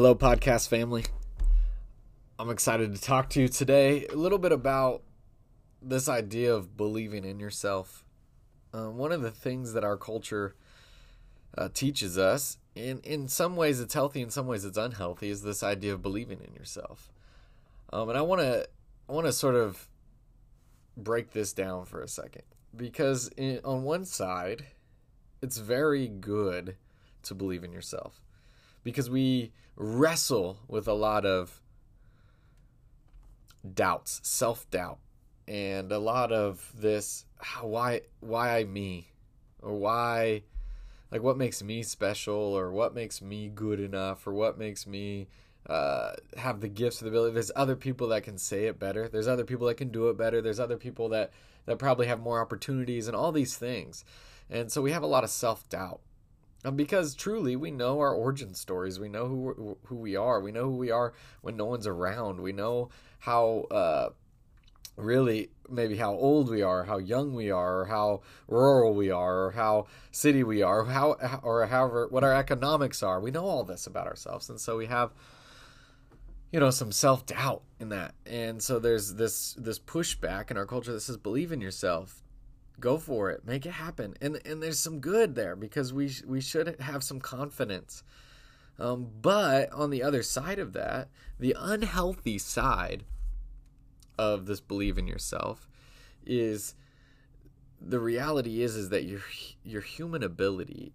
Hello, podcast family. I'm excited to talk to you today a little bit about this idea of believing in yourself. One of the things that our culture teaches us, and in some ways it's healthy, in some ways it's unhealthy, is this idea of believing in yourself. And I want to sort of break this down for a second, because on one side, it's very good to believe in yourself, because we wrestle with a lot of doubts, self-doubt, and a lot of this, why me? Or why, like, what makes me special, or what makes me good enough, or what makes me have the gifts or the ability. There's other people that can say it better. There's other people that can do it better. There's other people that probably have more opportunities and all these things. And so we have a lot of self-doubt. Because truly, we know our origin stories. We know who we are. We know who we are when no one's around. We know how really maybe how old we are, how young we are, or how rural we are, or how city we are, or however what our economics are. We know all this about ourselves, and so we have some self-doubt in that. And so there's this pushback in our culture that says, believe in yourself. Go for it. Make it happen. And there's some good there, because we should have some confidence. But on the other side of that, the unhealthy side of this believe in yourself is the reality is that your human ability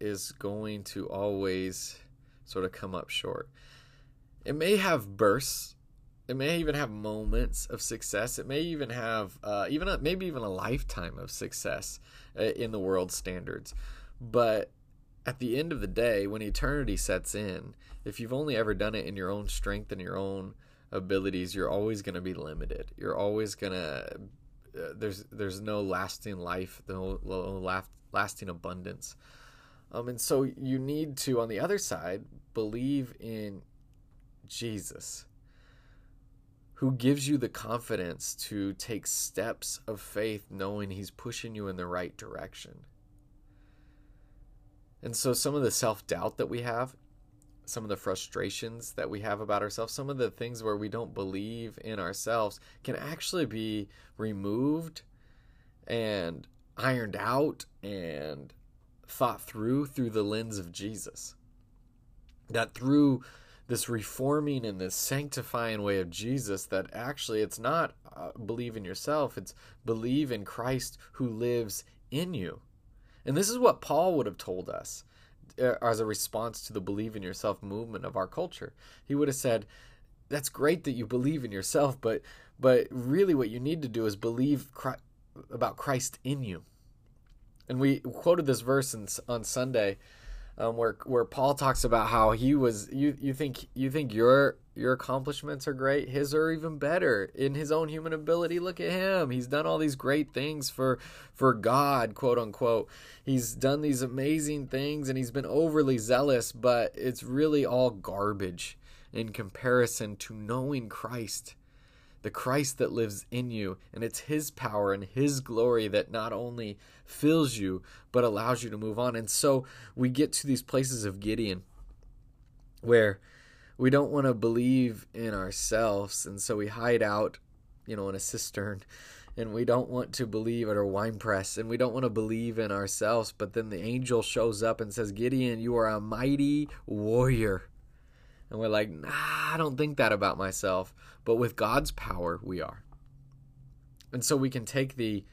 is going to always sort of come up short. It may have bursts. It may even have moments of success. It may even have maybe even a lifetime of success in the world's standards. But at the end of the day, when eternity sets in, if you've only ever done it in your own strength and your own abilities, you're always going to be limited. You're always going to there's no lasting life, no lasting abundance. And so you need to, on the other side, believe in Jesus, who gives you the confidence to take steps of faith, knowing he's pushing you in the right direction. And so some of the self-doubt that we have, some of the frustrations that we have about ourselves, some of the things where we don't believe in ourselves can actually be removed and ironed out and thought through the lens of Jesus. That through this reforming and this sanctifying way of Jesus, that actually it's not believe in yourself, it's believe in Christ who lives in you. And this is what Paul would have told us as a response to the believe in yourself movement of our culture. He would have said, that's great that you believe in yourself, but really what you need to do is believe about Christ in you. And we quoted this verse on Sunday, where Paul talks about how he was, you think your accomplishments are great, his are even better. In his own human ability, look at him. He's done all these great things for God, quote unquote. He's done these amazing things and he's been overly zealous, but it's really all garbage in comparison to knowing Christ, the Christ that lives in you. And it's his power and his glory that not only fills you, but allows you to move on. And so we get to these places of Gideon where we don't want to believe in ourselves. And so we hide out, in a cistern, and we don't want to believe at our wine press, and we don't want to believe in ourselves. But then the angel shows up and says, Gideon, you are a mighty warrior. And we're like, nah, I don't think that about myself. But with God's power, we are. And so we can take the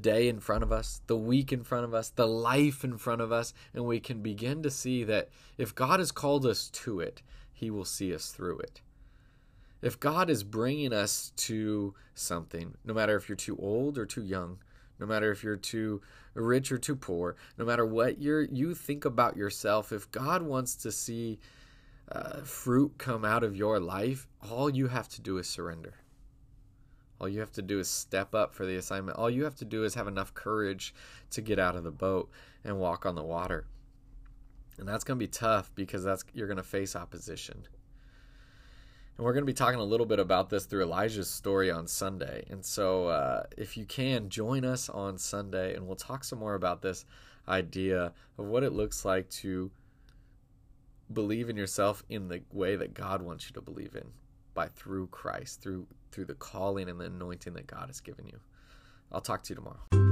day in front of us, the week in front of us, the life in front of us, and we can begin to see that if God has called us to it, he will see us through it. If God is bringing us to something, no matter if you're too old or too young, no matter if you're too rich or too poor, no matter what you think about yourself, if God wants to see fruit come out of your life, all you have to do is surrender. All you have to do is step up for the assignment. All you have to do is have enough courage to get out of the boat and walk on the water. And that's going to be tough, because you're going to face opposition. And we're going to be talking a little bit about this through Elijah's story on Sunday. And so if you can, join us on Sunday, and we'll talk some more about this idea of what it looks like to believe in yourself in the way that God wants you to believe in, by through Christ, through the calling and the anointing that God has given you. I'll talk to you tomorrow.